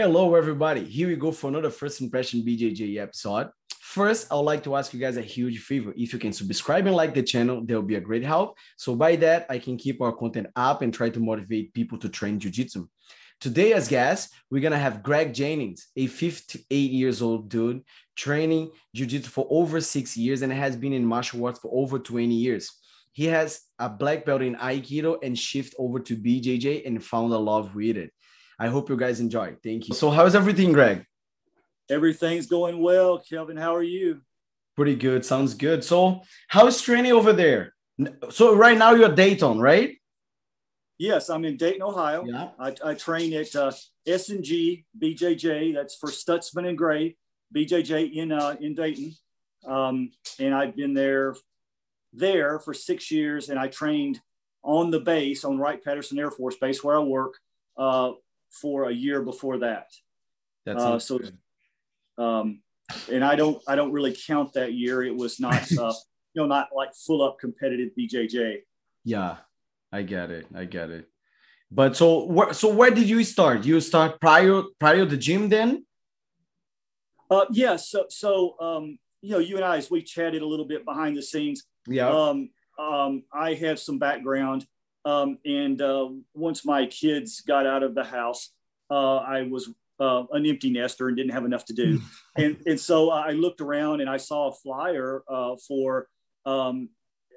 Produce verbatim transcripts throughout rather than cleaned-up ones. Hello, everybody. Here we go for another First Impression B J J episode. First, I would like to ask you guys a huge favor. If you can subscribe and like the channel, that will be a great help. So by that, I can keep our content up and try to motivate people to train jiu-jitsu. Today, as guests, we're going to have Greg Jennings, a fifty-eight years old dude training jiu-jitsu for over six years and has been in martial arts for over twenty years. He has a black belt in Aikido and shift over to B J J and found a love with it. I hope you guys enjoy. Thank you. So how's everything, Greg? Everything's going well, Kelvin. How are you? Pretty good. Sounds good. So how's training over there? So right now you're Dayton, right? Yes, I'm in Dayton, Ohio. Yeah. I, I train at uh, S and G B J J. That's for Stutzman and Gray B J J in uh, in Dayton. Um, and I've been there, there for six years. And I trained on the base, on Wright-Patterson Air Force Base, where I work, uh, for a year before that. That's uh, so, um, and I don't, I don't really count that year. It was not, uh, you know, not like full up competitive B J J. Yeah, I get it. I get it. But so, wh so where did you start? You start prior, prior to the gym then? Uh, yeah. So, so, um, you know, you and I, as we chatted a little bit behind the scenes, yeah. Um, um, I have some background. Um, and uh, once my kids got out of the house, uh, I was uh, an empty nester and didn't have enough to do. and, and so I looked around and I saw a flyer uh, for um,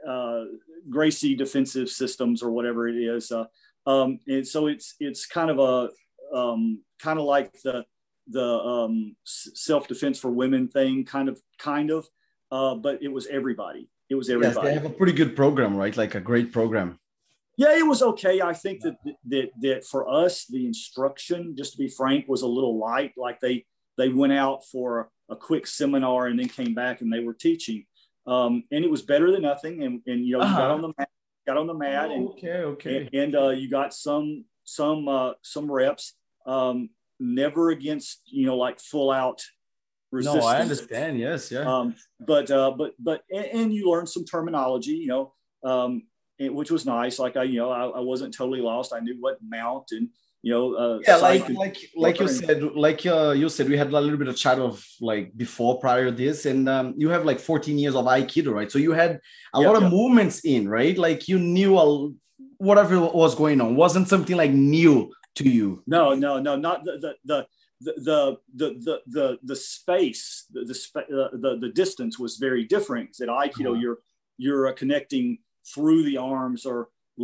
uh, Gracie Defensive Systems or whatever it is. Uh, um, and so it's it's kind of a um, kind of like the the um, self-defense for women thing, kind of kind of. Uh, but it was everybody. It was everybody. Yes, they have a pretty good program, right? Like a great program. Yeah, it was okay. I think that, that that for us, the instruction, just to be frank, was a little light. Like they they went out for a quick seminar and then came back and they were teaching, um, and it was better than nothing. And and you know, uh-huh. you got on the mat, got on the mat, oh, and okay, okay, and, and uh, you got some some uh, some reps. Um, never against you know like full out resistance. No, I understand. Yes, yeah. Um, but uh, but but and, and you learned some terminology. You know. Um, Which was nice. Like I, you know, I, I wasn't totally lost. I knew what mount and you know. Uh, yeah, like like like you said, like uh, you said, we had a little bit of chat of like before prior to this, and um, you have like fourteen years of Aikido, right? So you had a yeah, lot yeah. of movements in, right? Like you knew a, whatever was going on wasn't something like new to you. No, no, no, not the the the the the the the, the space, the the, sp the the distance was very different. At Aikido, uh-huh. you're you're uh, connecting through the arms or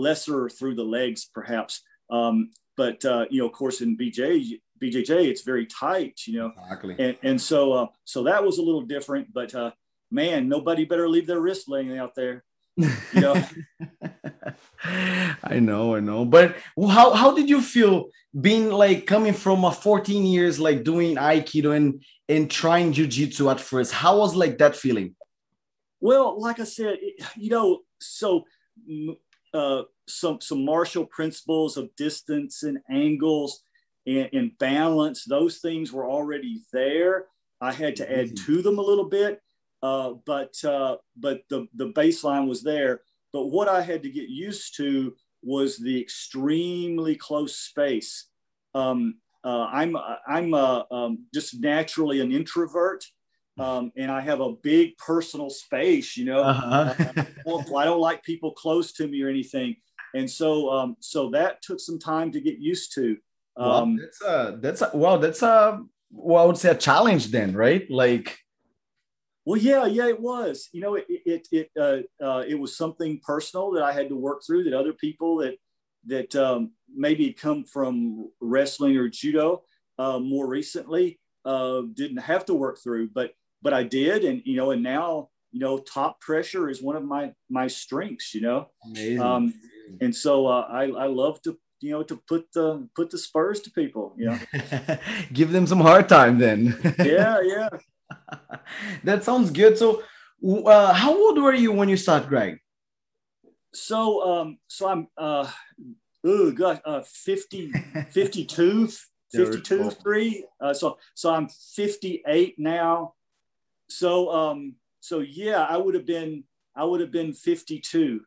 lesser through the legs, perhaps. Um, but, uh, you know, of course, in B J J, it's very tight, you know. Exactly. And, and so uh, so that was a little different. But, uh, man, nobody better leave their wrist laying out there. You know? I know, I know. But how, how did you feel being, like, coming from a fourteen years, like, doing Aikido and, and trying jiu-jitsu at first? How was, like, that feeling? Well, like I said, it, you know, so uh, some some martial principles of distance and angles and, and balance, those things were already there. I had to add mm-hmm. to them a little bit, uh, but uh, but the, the baseline was there. But what I had to get used to was the extremely close space. Um, uh, I'm, I'm uh, um, just naturally an introvert. Um, and I have a big personal space, you know, uh-huh. I don't like people close to me or anything. And so, um, so that took some time to get used to. Um, wow, that's a, that's a, well, that's a, well, I would say a challenge then, right? Like, well, yeah, yeah, it was, you know, it, it, it, uh, uh, it was something personal that I had to work through that other people that, that, um, maybe come from wrestling or judo, uh, more recently, uh, didn't have to work through, but, but I did. And, you know, and now, you know, top pressure is one of my, my strengths, you know? Amazing. Um, and so, uh, I, I love to, you know, to put the, put the spurs to people, you know, give them some hard time then. Yeah. Yeah. That sounds good. So, uh, how old were you when you started, Greg? So, um, so I'm, uh, ooh, gosh, uh, fifty, fifty-two, fifty-two, three. Uh, so, so I'm fifty-eight now. So, um, so yeah, I would have been, I would have been fifty-two.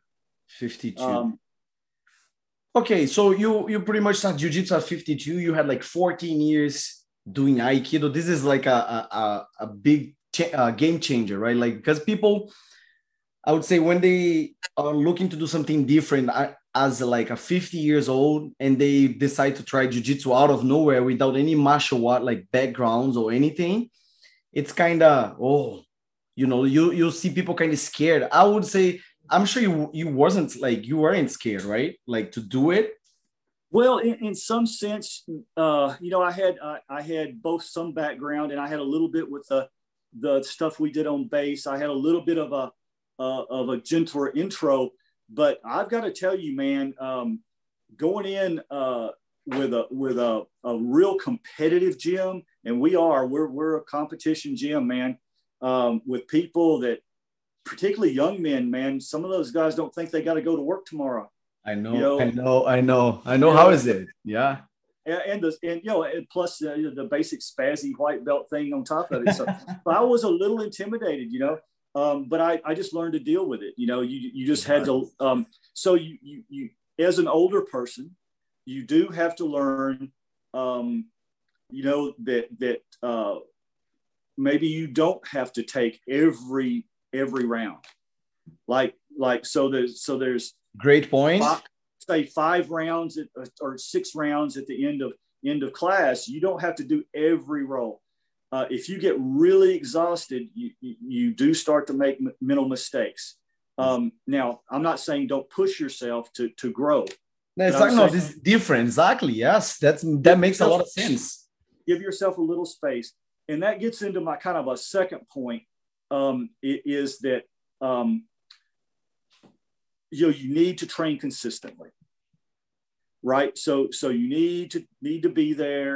fifty-two. Um, okay. So you, you pretty much started jiu-jitsu at fifty-two. You had like fourteen years doing Aikido, this is like a a, a big cha- a game changer, right? Like, because people, I would say, when they are looking to do something different I, as like a fifty years old, and they decide to try jiu-jitsu out of nowhere without any martial art like backgrounds or anything, it's kind of, oh, you know, you you'll see people kind of scared. I would say, I'm sure you you wasn't like you weren't scared, right? Like, to do it. Well, in, in some sense, uh, you know, I had I, I had both some background, and I had a little bit with the the stuff we did on base. I had a little bit of a uh, of a gentler intro, but I've got to tell you, man, um, going in uh, with a with a, a real competitive gym, and we are we're we're a competition gym, man, um, with people that, particularly young men, man. Some of those guys don't think they got to go to work tomorrow. I know, you know, I know, I know, I know. Yeah. How is it? Yeah. And, and, the, and you know, and plus uh, the basic spazzy white belt thing on top of it. So I was a little intimidated, you know, um, but I, I just learned to deal with it. You know, you, you just had to, um, so you, you, you, as an older person, you do have to learn, um, you know, that, that uh, maybe you don't have to take every, every round. Like, like, so there's, so there's, great point. Five, say five rounds at, or six rounds at the end of end of class. You don't have to do every roll. Uh, if you get really exhausted, you, you, you do start to make m- mental mistakes. Um, now, I'm not saying don't push yourself to to grow. No, exactly. No, this is different. Exactly. Yes, that's that makes yourself, a lot of sense. Give yourself a little space, and that gets into my kind of a second point. Um, it is that. Um, You know, you need to train consistently, right? So, so you need to need to be there.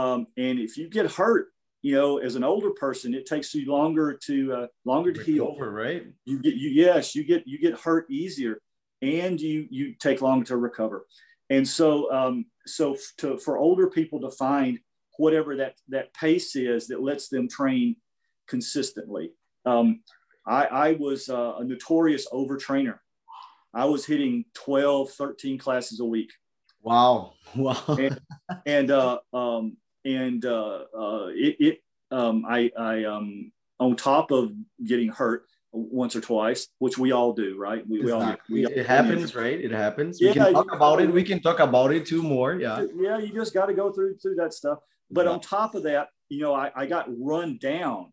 Um, and if you get hurt, you know, as an older person, it takes you longer to uh, longer to heal. Recover, right? You get you yes, you get you get hurt easier, and you you take longer to recover. And so, um, so to for older people to find whatever that that pace is that lets them train consistently. Um, I, I was uh, a notorious overtrainer. I was hitting twelve, thirteen classes a week. Wow. Wow. and and, uh, um, and uh, uh, it, it um, I, I um, on top of getting hurt once or twice, which we all do, right? We, we all, not, we it all happens, do. Right? It happens. Yeah, we can talk about it. We can talk about it too more. Yeah. Yeah. You just got to go through, through that stuff. But yeah. On top of that, you know, I, I got run down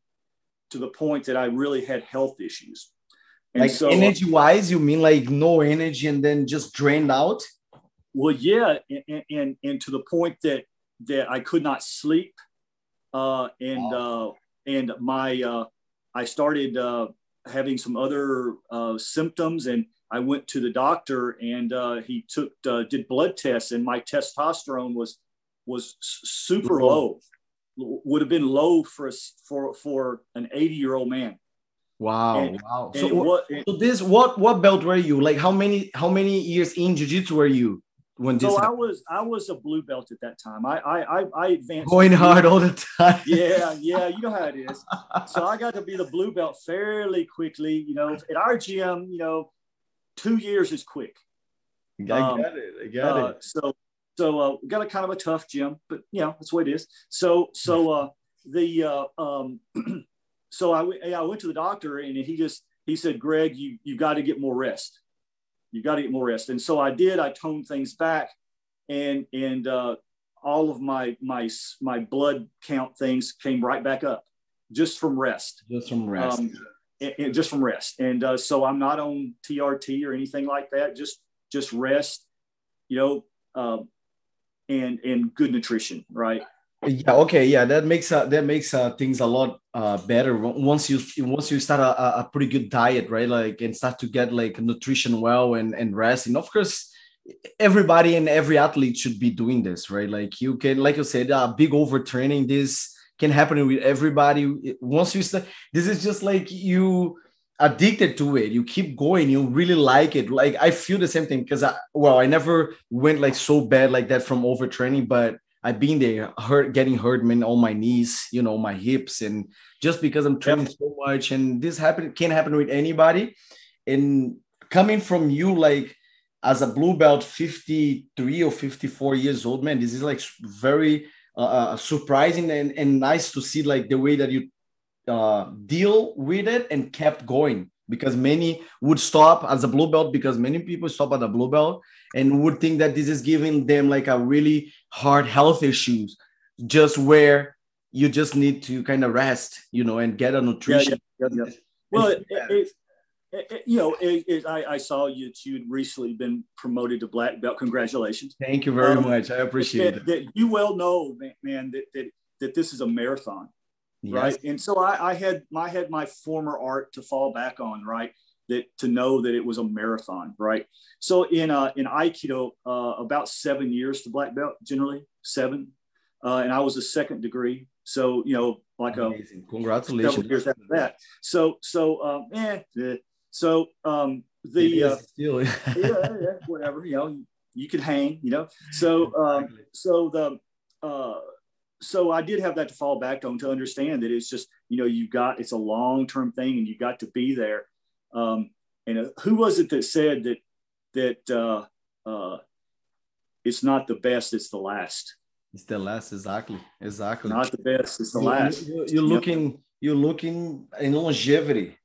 to the point that I really had health issues. And like so, energy wise, you mean like no energy and then just drained out? Well, yeah. And, and, and to the point that, that I could not sleep. Uh, and, wow. uh, and my, uh, I started, uh, having some other, uh, symptoms, and I went to the doctor, and, uh, he took, uh, did blood tests, and my testosterone was, was super low, would have been low for, for, for an eighty year old man. Wow! And, wow! And so, what, so this what what belt were you? Like how many how many years in jiu-jitsu were you when this? So happened? I was I was a blue belt at that time. I I I advanced going hard all the time. Yeah, yeah, you know how it is. So I got to be the blue belt fairly quickly. You know, at our gym, you know, two years is quick. I um, got it. I got uh, it. So so uh, we got a kind of a tough gym, but you know that's the way it is. So so uh, the uh, um. So I, I went to the doctor, and he just, he said, Greg, you, you got to get more rest. You got to get more rest. And so I did, I toned things back, and, and uh, all of my, my, my blood count things came right back up just from rest, just from rest, um, and, and just from rest. And uh, so I'm not on T R T or anything like that. Just, just rest, you know, uh, and, and good nutrition. Right. Yeah. Okay. Yeah. That makes uh, that makes uh, things a lot uh, better once you once you start a, a pretty good diet, right? Like, and start to get like nutrition well and and rest. And of course, everybody and every athlete should be doing this, right? Like you can, like you said, a uh, big overtraining. This can happen with everybody. Once you start, this is just like you addicted to it. You keep going. You really like it. Like I feel the same thing because I well, I never went like so bad like that from overtraining, but I've been there, hurt, getting hurt, man, on my knees, you know, my hips, and just because I'm training so much, and this happen can happen with anybody. And coming from you, like as a blue belt, fifty-three or fifty-four years old, man, this is like very uh, surprising and, and nice to see like the way that you uh, deal with it and kept going, because many would stop as a blue belt, because many people stop at a blue belt and would think that this is giving them like a really hard health issues, just where you just need to kind of rest, you know, and get a nutrition. Yeah, yeah. Well, it, it, it, you know, it, it, I, I saw you, you'd recently been promoted to black belt. Congratulations. Thank you very um, much. I appreciate that, it. That you well know, man, that, that, that this is a marathon. Yes. Right. And so I, I had my had my former art to fall back on. Right. That to know that it was a marathon. Right. So in uh, in Aikido, uh, about seven years to black belt, generally seven. Uh, and I was a second degree. So, you know, like amazing. A congratulations. Several years after that. So so um, eh, eh. so um, the uh, still. yeah, yeah, whatever, you know, you could hang, you know. So um, exactly. so the uh, so I did have that to fall back on, to understand that it's just, you know, you got, it's a long-term thing and you got to be there. Um, and uh, who was it that said that, that uh, uh, it's not the best, it's the last. It's the last, exactly, exactly. Not the best, it's the you, last. You, you're looking, you're looking in longevity.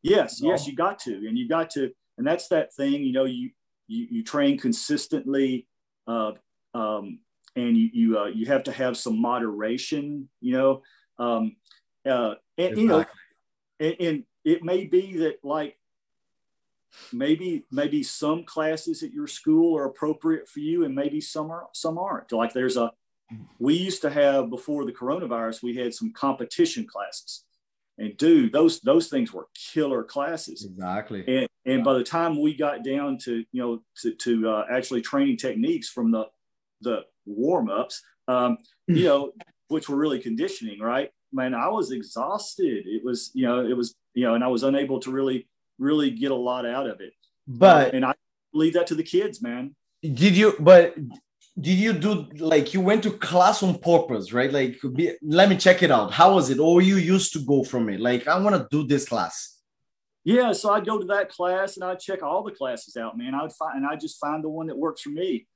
Yes, you know? Yes, you got to, and you got to, and that's that thing. You know, you you, you train consistently, uh, um, and you you uh, you have to have some moderation. You know, um, uh, and exactly. you know, and, and it may be that like maybe maybe some classes at your school are appropriate for you, and maybe some are, some aren't. Like there's a, we used to have, before the coronavirus, we had some competition classes, and dude, those those things were killer classes. Exactly. And and yeah. by the time we got down to, you know, to, to uh, actually training techniques from the the warm-ups, um, you know, which were really conditioning, right? Man, I was exhausted. It was, you know, it was, you know, and I was unable to really really get a lot out of it, but uh, and I leave that to the kids, man. Did you, but did you do, like you went to class on purpose, right? Like, be, let me check it out. How was it? Or you used to go from it? Like, I want to do this class. Yeah. So I'd go to that class and I'd check all the classes out, man. I would find, and I just find the one that works for me.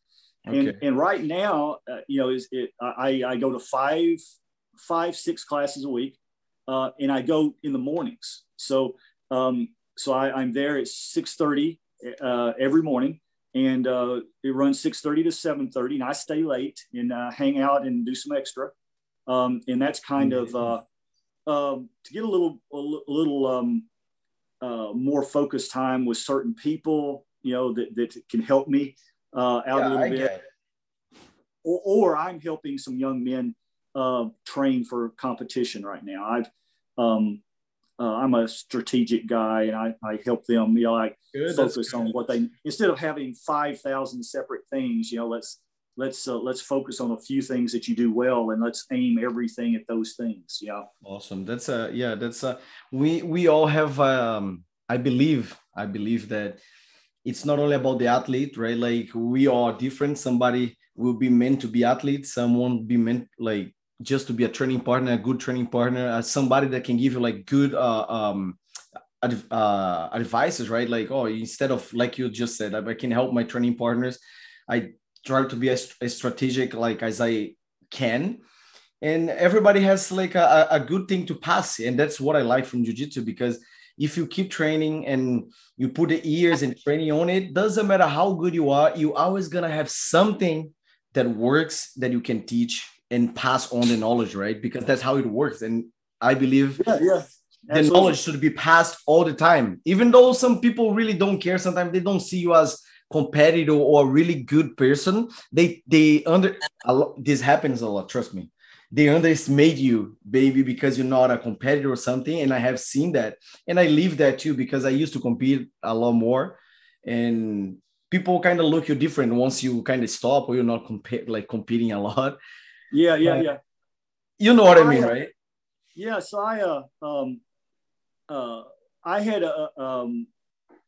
Okay. And and right now, uh, you know, is it, I, I go to five, five, six classes a week. Uh, and I go in the mornings. So, um, So I, I'm there at six thirty uh, every morning, and uh, it runs six thirty to seven thirty, and I stay late and uh, hang out and do some extra. Um, and that's kind mm-hmm. of uh, um, to get a little a little um, uh, more focused time with certain people, you know, that, that can help me uh, out yeah, a little I bit. Or, or I'm helping some young men uh, train for competition right now. I've um, Uh, I'm a strategic guy, and I, I help them, you know, I good, focus on what they, instead of having five thousand separate things, you know, let's, let's, uh, let's focus on a few things that you do well, and let's aim everything at those things. Yeah. Awesome. That's a, yeah, that's a, we, we all have, um, I believe, I believe that it's not only about the athlete, right? Like we are different. Somebody will be meant to be athlete. Someone be meant like, just to be a training partner, a good training partner, uh, somebody that can give you like good uh, um, adv- uh, advices, right? Like, oh, instead of like you just said, I, I can help my training partners. I try to be as, as strategic like as I can. And everybody has like a, a good thing to pass. And that's what I like from jiu-jitsu, because if you keep training and you put the ears and training on it, doesn't matter how good you are, you're always going to have something that works that you can teach and pass on the knowledge, right? Because that's how it works. And I believe yeah, yeah. the knowledge should be passed all the time. Even though some people really don't care, sometimes they don't see you as competitive or a really good person. They they under a lot, this happens a lot. Trust me, they underestimate you, baby, because you're not a competitor or something. And I have seen that, and I live that too, because I used to compete a lot more, and people kind of look you different once you kind of stop or you're not comp- like competing a lot. Yeah, yeah, yeah. You know what I mean, I, right? Yeah. So I, uh, um, uh, I had a, um,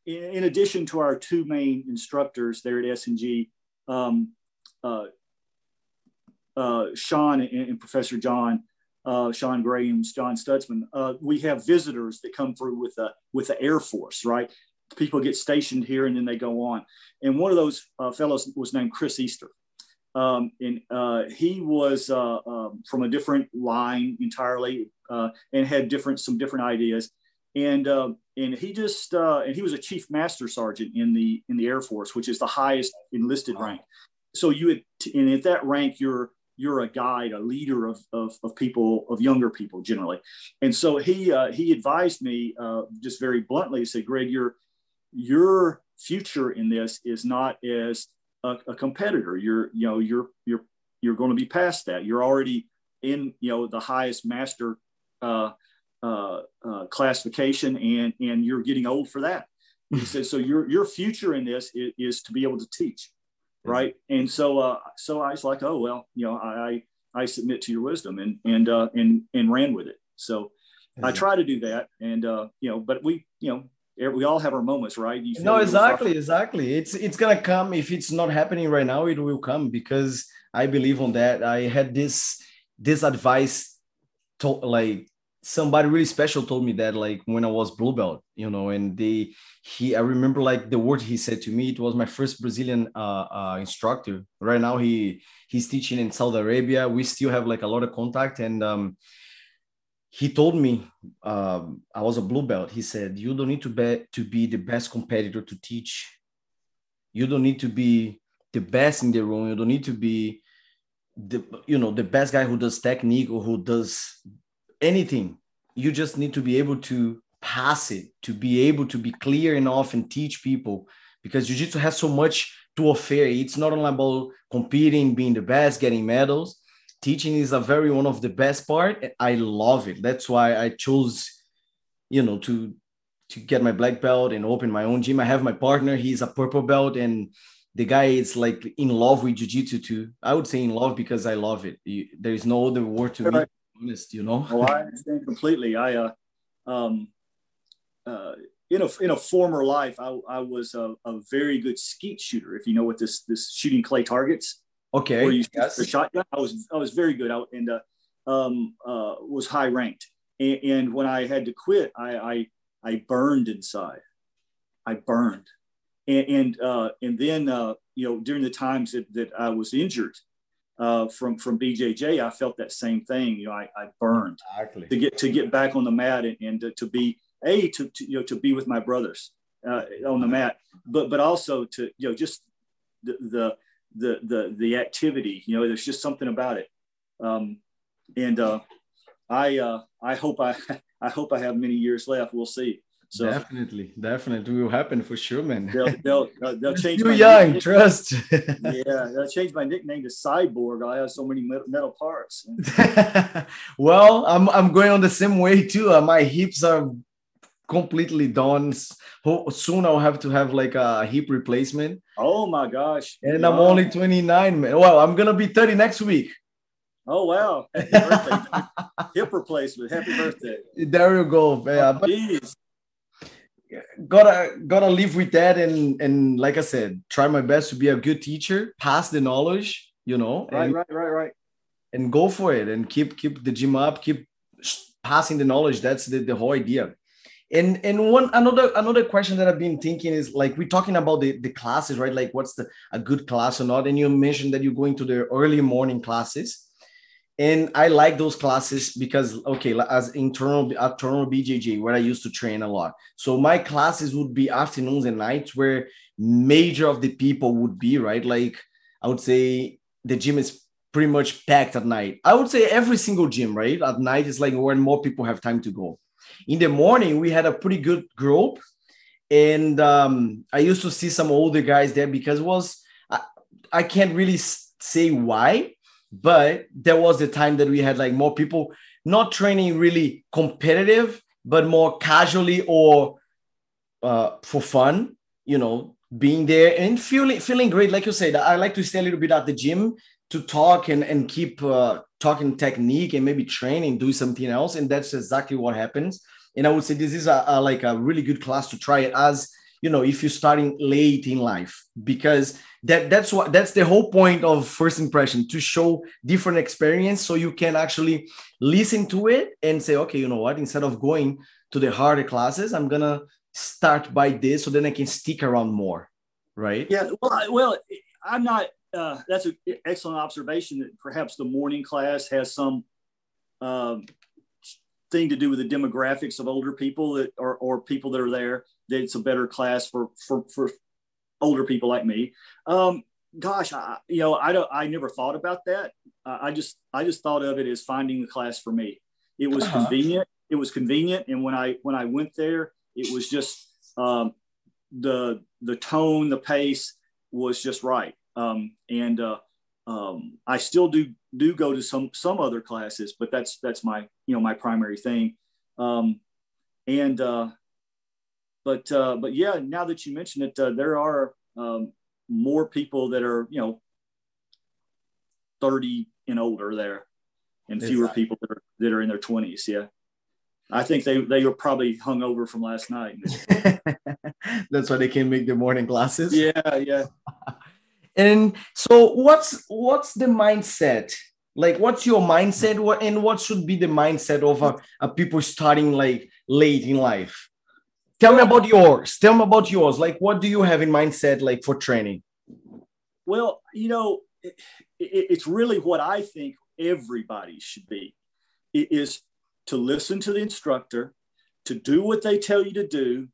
in, in addition to our two main instructors there at S and G, um, uh, uh, Sean and, and Professor John, uh, Sean Grahams, John Stutzman. Uh, we have visitors that come through with the with the Air Force, right? People get stationed here and then they go on. And one of those uh, fellows was named Chris Easter. Um, and uh, he was uh, um, from a different line entirely, uh, and had different some different ideas. And uh, and he just uh, and he was a chief master sergeant in the in the Air Force, which is the highest enlisted rank. So you would, and at that rank, you're you're a guide, a leader of of, of people, of younger people generally. And so he uh, he advised me uh, just very bluntly. He said, "Greg, your your future in this is not as a, a competitor. You're you know you're you're you're going to be past that. You're already in you know the highest master Uh, Uh, uh, classification, and and you're getting old for that." He said, "So your your future in this is, is to be able to teach, right?" Mm-hmm. And so uh, so I was like, "Oh well, you know, I I submit to your wisdom," and and uh, and and ran with it. So mm-hmm. I try to do that, and uh, you know, but we you know we all have our moments, right? You no, exactly, exactly. It's it's gonna come. If it's not happening right now, it will come, because I believe on that. I had this this advice, to, like. Somebody really special told me that, like, when I was blue belt, you know, and they, he, I remember, like, the word he said to me, it was my first Brazilian uh, uh, instructor. Right now, he, he's teaching in Saudi Arabia. We still have, like, a lot of contact. And um, he told me, um, I was a blue belt. He said, "You don't need to be, to be the best competitor to teach. You don't need to be the best in the room. You don't need to be the, you know, the best guy who does technique or who does anything. You just need to be able to pass it, to be able to be clear enough and teach people, because jiu-jitsu has so much to offer. It's not only about competing, being the best, getting medals. Teaching is a very one of the best part. I love it. That's why I chose, you know, to to get my black belt and open my own gym. I have my partner. He's a purple belt, and the guy is, like, in love with jiu-jitsu too. I would say in love, because I love it. There is no other word to me. Honest, you know. Oh, I understand completely. I, uh, um, uh, in a in a former life, I, I was a, a very good skeet shooter. If you know what this this shooting clay targets. Okay. Where you yes. shoot the shotgun. I was I was very good. I and uh, um uh was high ranked. And, and when I had to quit, I I, I burned inside. I burned, and and uh, and then uh, you know, during the times that, that I was injured. Uh, from from B J J, I felt that same thing. You know, I, I burned exactly. to get to get back on the mat, and, and to, to be a to, to you know to be with my brothers uh, on the mat, but but also to you know just the the the the, the activity. You know, there's just something about it, um, and uh, I uh, I hope I I hope I have many years left. We'll see. So definitely, definitely will happen for sure, man. They'll they'll, uh, they'll change. Too young, nickname. Trust. Yeah, they'll change my nickname to Cyborg. I have so many metal, metal parts. Well, I'm I'm going on the same way too. Uh, my hips are completely done. Soon I'll have to have, like, a hip replacement. Oh my gosh! And wow. I'm only twenty-nine, man. Well, I'm gonna be thirty next week. Oh, wow! Happy birthday! Hip replacement. Happy birthday! There you go, man. Oh, gotta gotta live with that, and and like I said, try my best to be a good teacher, pass the knowledge, you know, right and, right right right and go for it, and keep keep the gym up, keep passing the knowledge. That's the, the whole idea. And and one another another question that I've been thinking is, like, we're talking about the, the classes, right? Like, what's the a good class or not? And you mentioned that you're going to the early morning classes. And I like those classes because, okay, as internal, internal B J J, where I used to train a lot. So my classes would be afternoons and nights, where major of the people would be, right? Like, I would say the gym is pretty much packed at night. I would say every single gym, right? At night is, like, when more people have time to go. In the morning, we had a pretty good group. And um, I used to see some older guys there, because it was, I, I can't really say why, but there was the time that we had, like, more people not training really competitive, but more casually or uh, for fun, you know, being there and feeling feeling great. Like you said, I like to stay a little bit at the gym to talk and, and keep uh, talking technique and maybe training, do something else. And that's exactly what happens. And I would say this is a, a like a really good class to try it as, you know, if you're starting late in life, because that that's what that's the whole point of first impression, to show different experience, so you can actually listen to it and say, okay, you know what, instead of going to the harder classes, I'm gonna start by this, so then I can stick around more, right? Yeah, well, I, well, I'm not uh, that's an excellent observation that perhaps the morning class has some um, thing to do with the demographics of older people that or, or people that are there, that it's a better class for, for, for older people like me. Um, gosh, I, you know, I don't, I never thought about that. Uh, I just, I just thought of it as finding the class for me. It was uh-huh. convenient. It was convenient. And when I, when I went there, it was just um, the, the tone, the pace was just right. Um, and uh, um, I still do, do go to some, some other classes, but that's, that's my, you know, my primary thing. Um, and, uh, But, uh, but yeah, now that you mention it, uh, there are um, more people that are, you know, thirty and older there, and fewer exactly. people that are, that are in their twenties. Yeah. I think they, they were probably hung over from last night. That's why they can't make the morning classes. Yeah, yeah. And so what's, what's the mindset? Like, what's your mindset? What, and what should be the mindset of a, a people starting like late in life? Tell me about yours. Tell me about yours. Like, what do you have in mindset, like, for training? Well, you know, it, it, it's really what I think everybody should be. It is to listen to the instructor, to do what they tell you to do,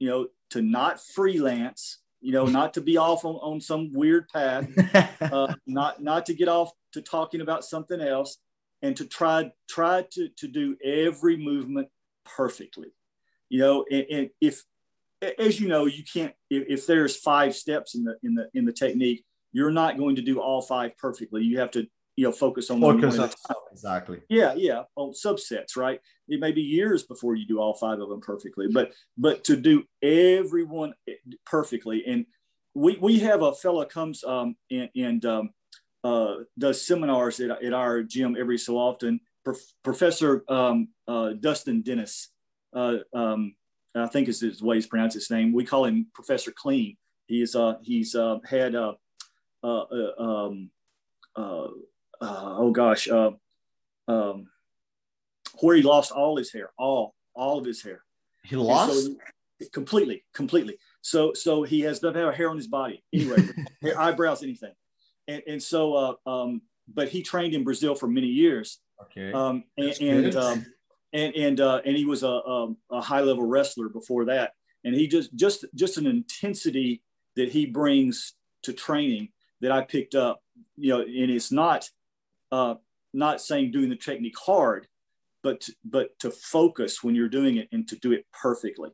you know, to not freelance, you know, not to be off on, on some weird path, uh, not, not to get off to talking about something else, and to try, try to, to do every movement perfectly. You know, and, and if, as you know, you can't, if, if there's five steps in the, in the, in the technique, you're not going to do all five perfectly. You have to, you know, focus on focus one. Up. Exactly. Yeah. Yeah. On subsets, right. It may be years before you do all five of them perfectly, but, but to do everyone perfectly. And we, we have a fellow comes um, and, and um, uh, does seminars at, at our gym every so often, Prof- Professor um, uh, Dustin Dennis. Uh, um, I think is the way he's pronounced his name. We call him Professor Clean. He is, uh, he's uh, had, uh, uh, uh, um, uh, uh, oh gosh, uh, um, where he lost all his hair, all, all of his hair. He lost? So, completely, completely. So, so he has no hair on his body. Anyway, hair, eyebrows, anything. And, and so, uh, um, but he trained in Brazil for many years. Okay. Um, and, and um, And and uh, and he was a, a, a high level wrestler before that, and he just just just an intensity that he brings to training that I picked up, you know. And it's not uh, not saying doing the technique hard, but but to focus when you're doing it and to do it perfectly.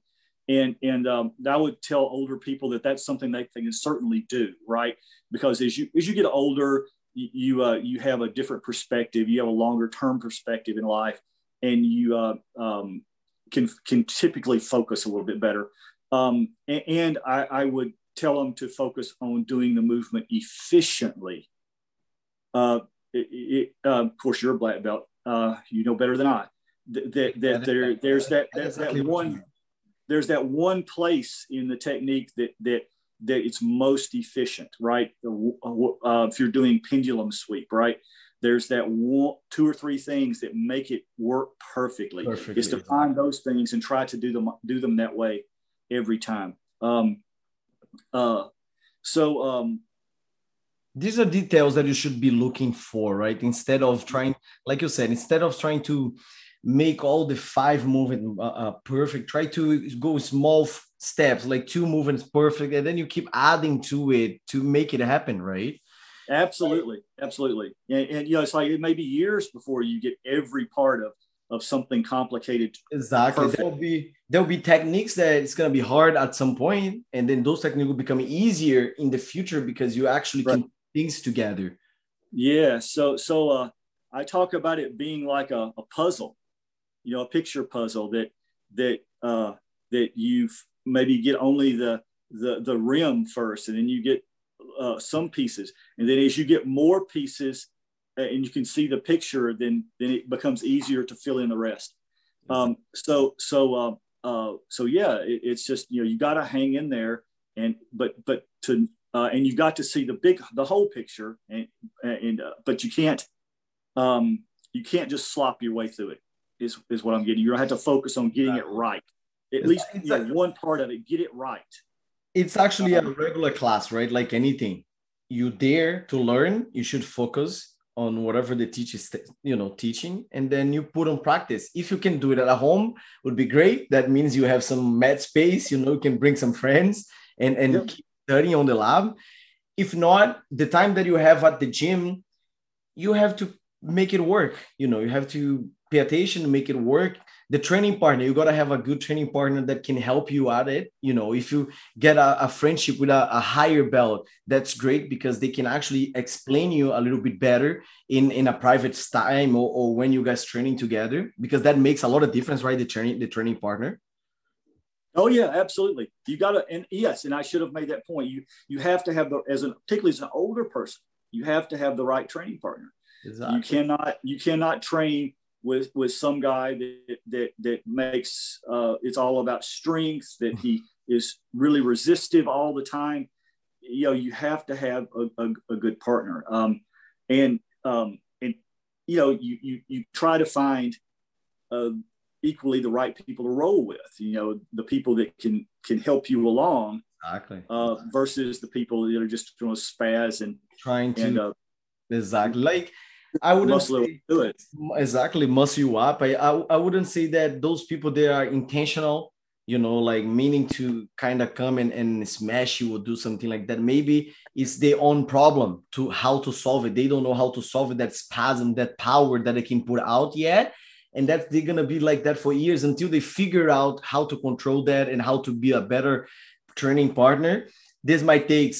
And and um, I would tell older people that that's something they can certainly do, right? Because as you as you get older, you uh, you have a different perspective, you have a longer term perspective in life. And you uh, um, can can typically focus a little bit better. Um, and and I, I would tell them to focus on doing the movement efficiently. Uh, it, it, uh, of course, you're a black belt. Uh, you know better than I. That that, that there there's that that, that one there's that one place in the technique that that that it's most efficient, right? Uh, if you're doing pendulum sweep, right? There's that one, two or three things that make it work perfectly. perfectly. Is to find those things and try to do them do them that way every time. Um, uh, so um, these are details that you should be looking for, right? Instead of trying, like you said, instead of trying to make all the five movements uh, perfect, try to go small steps, like two movements perfect, and then you keep adding to it to make it happen, right? Absolutely. Absolutely. And, and, you know, it's like, it may be years before you get every part of, of something complicated. Exactly. There'll be, there'll be techniques that it's going to be hard at some point, and then those techniques will become easier in the future because you actually right. can put things together. Yeah. So, so, uh, I talk about it being like a, a puzzle, you know, a picture puzzle that, that, uh, that you've maybe get only the, the, the rim first, and then you get Uh, some pieces, and then as you get more pieces uh, and you can see the picture, then then it becomes easier to fill in the rest. Um, so so uh, uh, so yeah, it, it's just, you know, you got to hang in there, and but but to uh, and you got to see the big the whole picture, and and uh, but you can't um, you can't just slop your way through it. Is is what I'm getting. You have to focus on getting it right. At least, you know, one part of it, get it right. It's actually a regular class, right? Like anything. you dare to learn, you should focus on whatever the teacher is, you know, teaching, and then you put on practice. If you can do it at home, would be great. That means you have some mat space, you know, you can bring some friends and, and yeah. keep studying on the lab. If not, the time that you have at the gym, you have to make it work. You know, you have to pay attention to make it work. The training partner, you got to have a good training partner that can help you at it. You know, if you get a, a friendship with a, a higher belt, that's great because they can actually explain you a little bit better in, in a private time or, or when you guys training together, because that makes a lot of difference, right? The training, the training partner. Oh yeah, absolutely. You got to, and yes, and I should have made that point. You, you have to have the, as an, particularly as an older person, you have to have the right training partner. Exactly. You cannot, you cannot train with with some guy that that that makes uh, it's all about strength, that he is really resistive all the time. You know, you have to have a, a, a good partner, um, and um, and you know you you you try to find uh, equally the right people to roll with. You know, the people that can can help you along, exactly, uh, exactly. versus the people that are just going to spaz and trying to and, uh, exactly like. I wouldn't say, do it. Exactly, muscle you up. I, I I wouldn't say that those people, they are intentional, you know, like meaning to kind of come and, and smash you or do something like that. Maybe it's their own problem to how to solve it. They don't know how to solve it, that spasm, that power that they can put out yet. And that they're going to be like that for years until they figure out how to control that and how to be a better training partner. This might take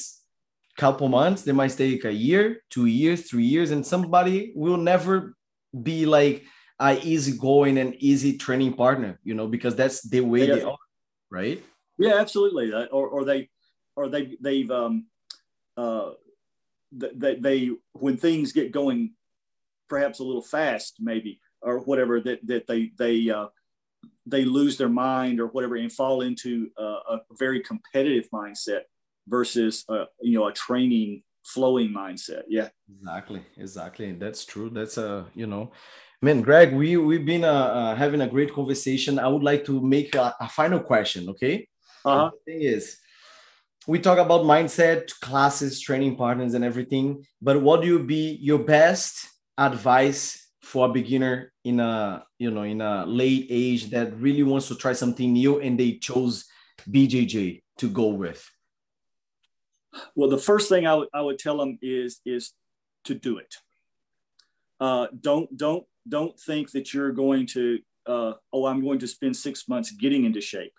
couple months, they might take a year, two years, three years, and somebody will never be like an easygoing and easy training partner, you know, because that's the way yeah. they are, right? Yeah, absolutely. Or, or they, or they, they've, um, uh, they, they, when things get going, perhaps a little fast, maybe or whatever, that that they they uh, they lose their mind or whatever and fall into a, a very competitive mindset. Versus, uh, you know, a training flowing mindset. Yeah, exactly. Exactly. That's true. That's a, you know, man, Greg, we, we've been uh, uh, having a great conversation. I would like to make a, a final question. Okay. Uh-huh. The thing is, we talk about mindset, classes, training partners and everything, but what do you be your best advice for a beginner in a, you know, in a late age that really wants to try something new and they chose B J J to go with? Well, the first thing I would I would tell them is is to do it. Uh, don't don't don't think that you're going to uh, oh I'm going to spend six months getting into shape.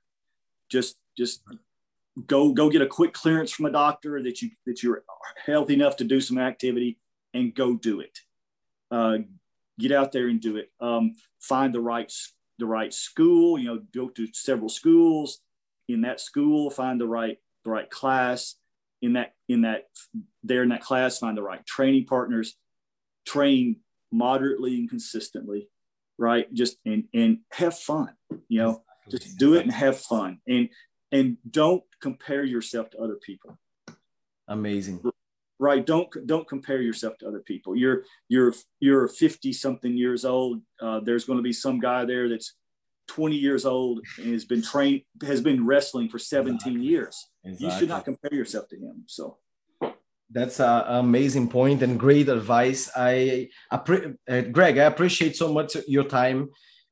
Just just go go get a quick clearance from a doctor that you that you're healthy enough to do some activity and go do it. Uh, get out there and do it. Um, find the right the right school. You know, go to several schools. In that school, find the right the right class. In that, in that, there in that class, find the right training partners, train moderately and consistently, right? Just, and, and have fun, you know, exactly. Just do it and have fun and, and don't compare yourself to other people. Amazing. Right. Don't, don't compare yourself to other people. You're, you're, you're fifty something years old. Uh, there's going to be some guy there that's twenty years old and has been trained, has been wrestling for seventeen exactly. years. Exactly. You should not compare yourself to him. So that's an amazing point and great advice. I, uh, Greg, I appreciate so much your time.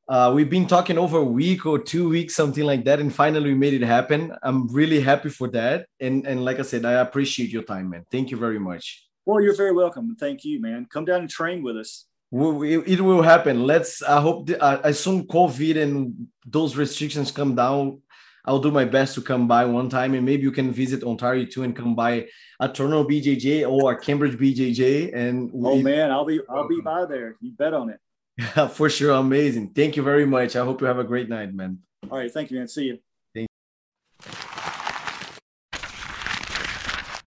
Uh, we've been talking over a week or two weeks, something like that. And finally we made it happen. I'm really happy for that. And, and like I said, I appreciate your time, man. Thank you very much. Well, you're very welcome. Thank you, man. Come down and train with us. It will happen. Let's, I hope, the, uh, as soon COVID and those restrictions come down, I'll do my best to come by one time and maybe you can visit Ontario too and come by a Toronto B J J or a Cambridge B J J. And we... Oh man, I'll be, I'll be by there. You bet on it. For sure. Amazing. Thank you very much. I hope you have a great night, man. All right. Thank you, man. See you.